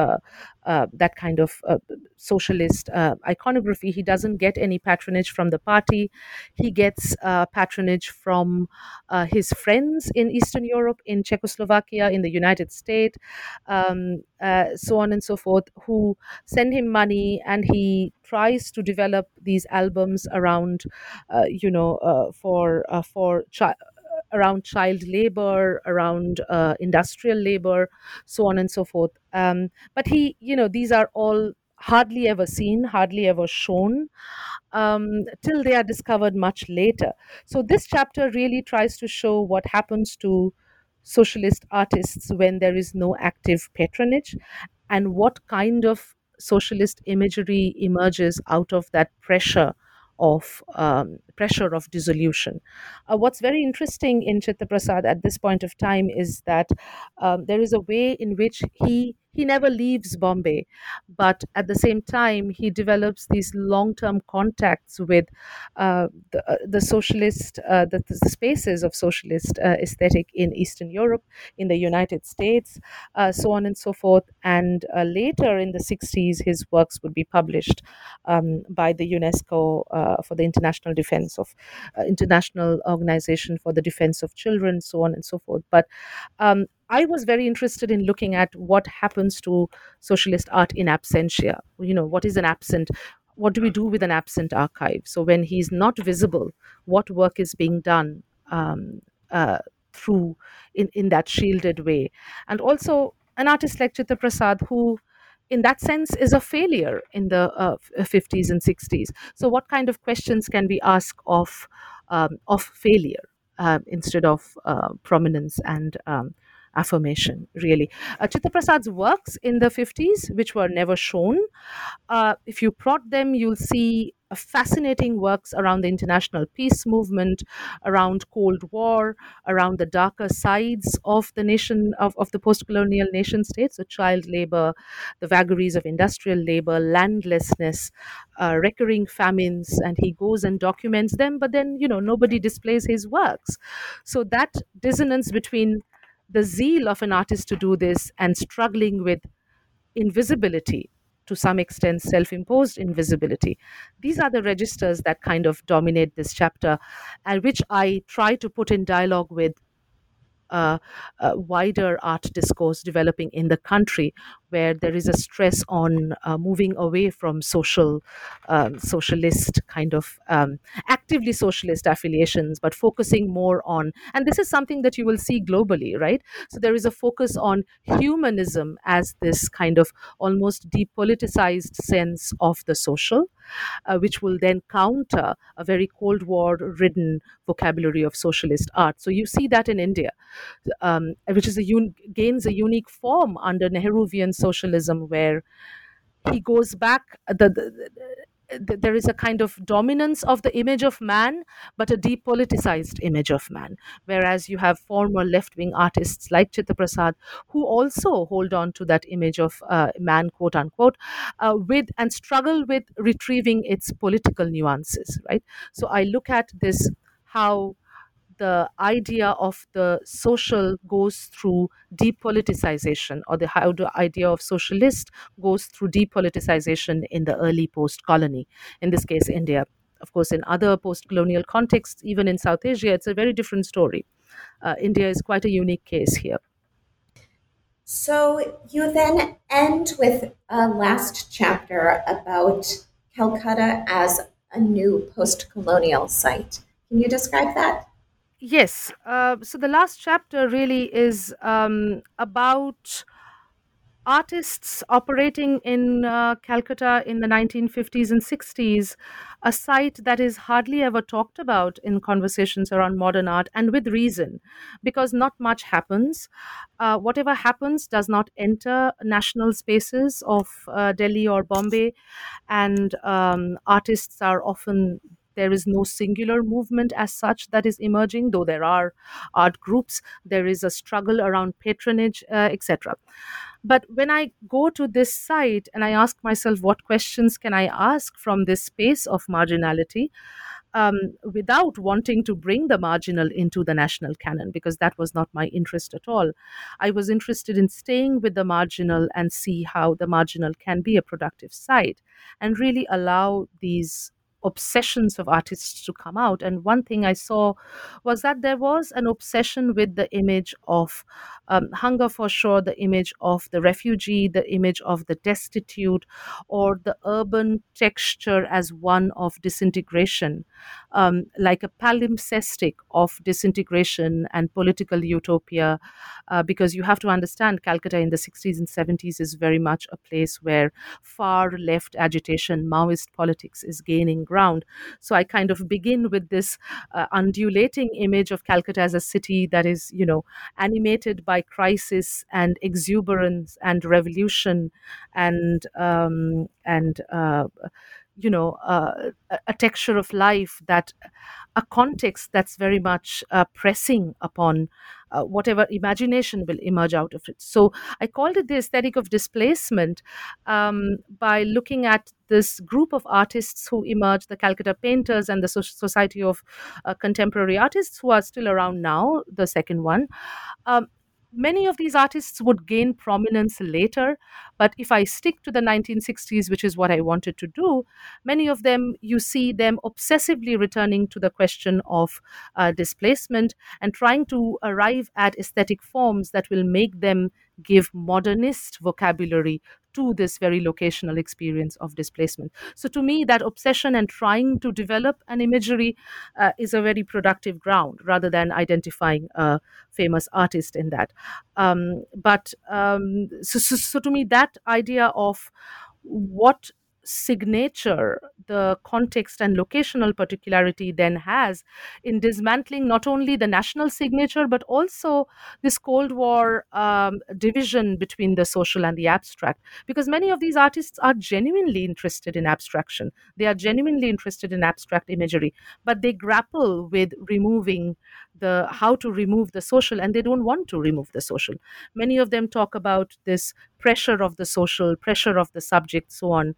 socialist iconography. He doesn't get any patronage from the party. He gets patronage from his friends in Eastern Europe, in Czechoslovakia, in the United States, so on and so forth, who send him money, and he tries to develop these albums around, around child labor, around industrial labor, so on and so forth. But he, these are all hardly ever seen, hardly ever shown, till they are discovered much later. So this chapter really tries to show what happens to socialist artists when there is no active patronage, and what kind of socialist imagery emerges out of that pressure of dissolution. What's very interesting in Chittaprosad at this point of time is that there is a way in which he He never leaves Bombay, but at the same time, he develops these long-term contacts with the spaces of socialist aesthetic in Eastern Europe, in the United States, so on and so forth. And later in the 60s, his works would be published by the UNESCO for the International Organization for the Defense of Children, so on and so forth. But I was very interested in looking at what happens to socialist art in absentia. You know, what is an absent? What do we do with an absent archive? So when he's not visible, what work is being done through in that shielded way? And also an artist like Chittaprosad, who in that sense is a failure in the 50s and 60s. So what kind of questions can we ask of failure instead of prominence and affirmation, really? Chittaprosad's works in the 50s, which were never shown, if you plot them, you'll see fascinating works around the international peace movement, around Cold War, around the darker sides of the nation, of the post-colonial nation states, so child labor, the vagaries of industrial labor, landlessness, recurring famines, and he goes and documents them, but then, you know, nobody displays his works. So that dissonance between the zeal of an artist to do this and struggling with invisibility, to some extent self-imposed invisibility. These are the registers that kind of dominate this chapter, and which I try to put in dialogue with wider art discourse developing in the country, where there is a stress on moving away from socialist kind of actively socialist affiliations, but focusing more on, and this is something that you will see globally, right? So there is a focus on humanism as this kind of almost depoliticized sense of the social, which will then counter a very Cold War-ridden vocabulary of socialist art. So you see that in India, which is gains a unique form under Nehruvian socialism, where he goes back. There is a kind of dominance of the image of man, but a depoliticized image of man. Whereas you have former left-wing artists like Chittaprosad, who also hold on to that image of man, quote unquote, and struggle with retrieving its political nuances. Right. So I look at this how the idea of the social goes through depoliticization, or how the idea of socialist goes through depoliticization in the early post-colony, in this case, India. Of course, in other post-colonial contexts, even in South Asia, it's a very different story. India is quite a unique case here. So you then end with a last chapter about Calcutta as a new post-colonial site. Can you describe that? Yes. So the last chapter really is about artists operating in Calcutta in the 1950s and 60s, a site that is hardly ever talked about in conversations around modern art, and with reason, because not much happens. Whatever happens does not enter national spaces of Delhi or Bombay, and artists are often... There is no singular movement as such that is emerging, though there are art groups. There is a struggle around patronage, etc. But when I go to this site and I ask myself, what questions can I ask from this space of marginality, without wanting to bring the marginal into the national canon, because that was not my interest at all. I was interested in staying with the marginal and see how the marginal can be a productive site and really allow these obsessions of artists to come out. And one thing I saw was that there was an obsession with the image of hunger for sure, the image of the refugee, the image of the destitute, or the urban texture as one of disintegration, like a palimpsestic of disintegration and political utopia, because you have to understand Calcutta in the 60s and 70s is very much a place where far left agitation, Maoist politics is gaining ground. So I kind of begin with this undulating image of Calcutta as a city that is, you know, animated by crisis and exuberance and revolution and a texture of life, that a context that's very much pressing upon whatever imagination will emerge out of it. So I called it the aesthetic of displacement by looking at this group of artists who emerged, the Calcutta painters and the Society of Contemporary Artists, who are still around now, the second one. Many of these artists would gain prominence later, but if I stick to the 1960s, which is what I wanted to do, many of them, you see them obsessively returning to the question of displacement and trying to arrive at aesthetic forms that will make them give modernist vocabulary to this very locational experience of displacement. So to me, that obsession and trying to develop an imagery is a very productive ground, rather than identifying a famous artist in that. So to me, that idea of what signature the context and locational particularity then has in dismantling not only the national signature but also this Cold War division between the social and the abstract, because many of these artists are genuinely interested in abstraction, they are genuinely interested in abstract imagery, but they grapple with how to remove the social, and they don't want to remove the social. Many of them talk about this pressure of the social, pressure of the subject, so on.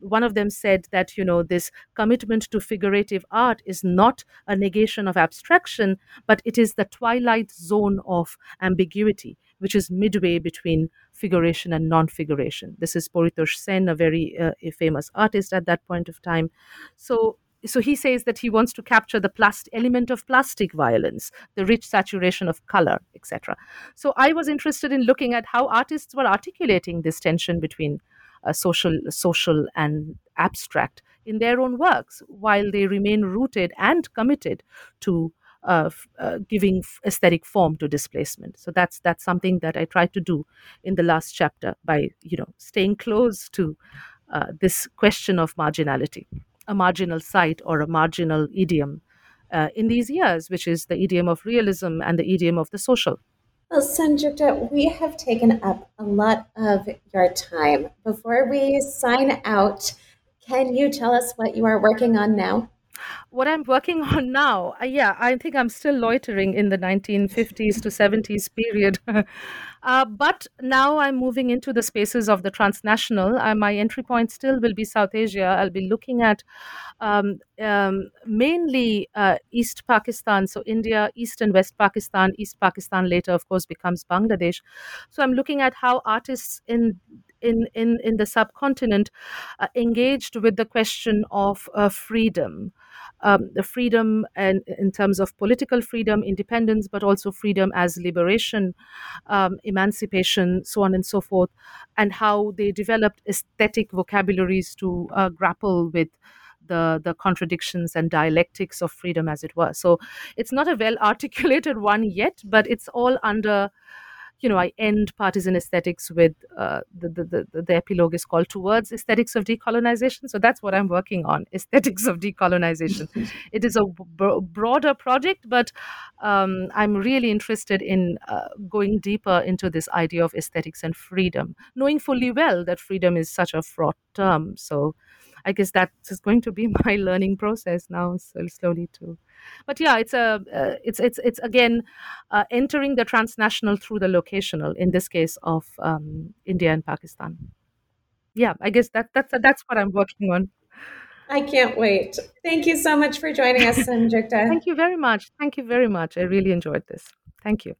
One of them said that, this commitment to figurative art is not a negation of abstraction, but it is the twilight zone of ambiguity, which is midway between figuration and non-figuration. This is Poritosh Sen, a very famous artist at that point of time. So he says that he wants to capture the element of plastic violence, the rich saturation of color, etc. So I was interested in looking at how artists were articulating this tension between social and abstract in their own works, while they remain rooted and committed to giving aesthetic form to displacement. So that's something that I tried to do in the last chapter by staying close to this question of marginality, a marginal site or a marginal idiom in these years, which is the idiom of realism and the idiom of the social. Well, Sanjukta, we have taken up a lot of your time. Before we sign out, can you tell us what you are working on now? What I'm working on now, I think I'm still loitering in the 1950s to 70s period. But now I'm moving into the spaces of the transnational. My entry point still will be South Asia. I'll be looking at mainly East Pakistan, so India, East and West Pakistan. East Pakistan later, of course, becomes Bangladesh. So I'm looking at how artists in the subcontinent engaged with the question of freedom. The freedom and in terms of political freedom, independence, but also freedom as liberation, emancipation, so on and so forth, and how they developed aesthetic vocabularies to grapple with the contradictions and dialectics of freedom, as it were. So it's not a well-articulated one yet, but it's all under... I end Partisan Aesthetics with the epilogue is called Towards Aesthetics of Decolonization. So that's what I'm working on, Aesthetics of Decolonization. It is a broader project, but I'm really interested in going deeper into this idea of aesthetics and freedom, knowing fully well that freedom is such a fraught term. So I guess that is going to be my learning process now, so slowly too. But it's again entering the transnational through the locational. In this case of India and Pakistan. Yeah, I guess that's what I'm working on. I can't wait. Thank you so much for joining us, Sanjukta. Thank you very much. I really enjoyed this. Thank you.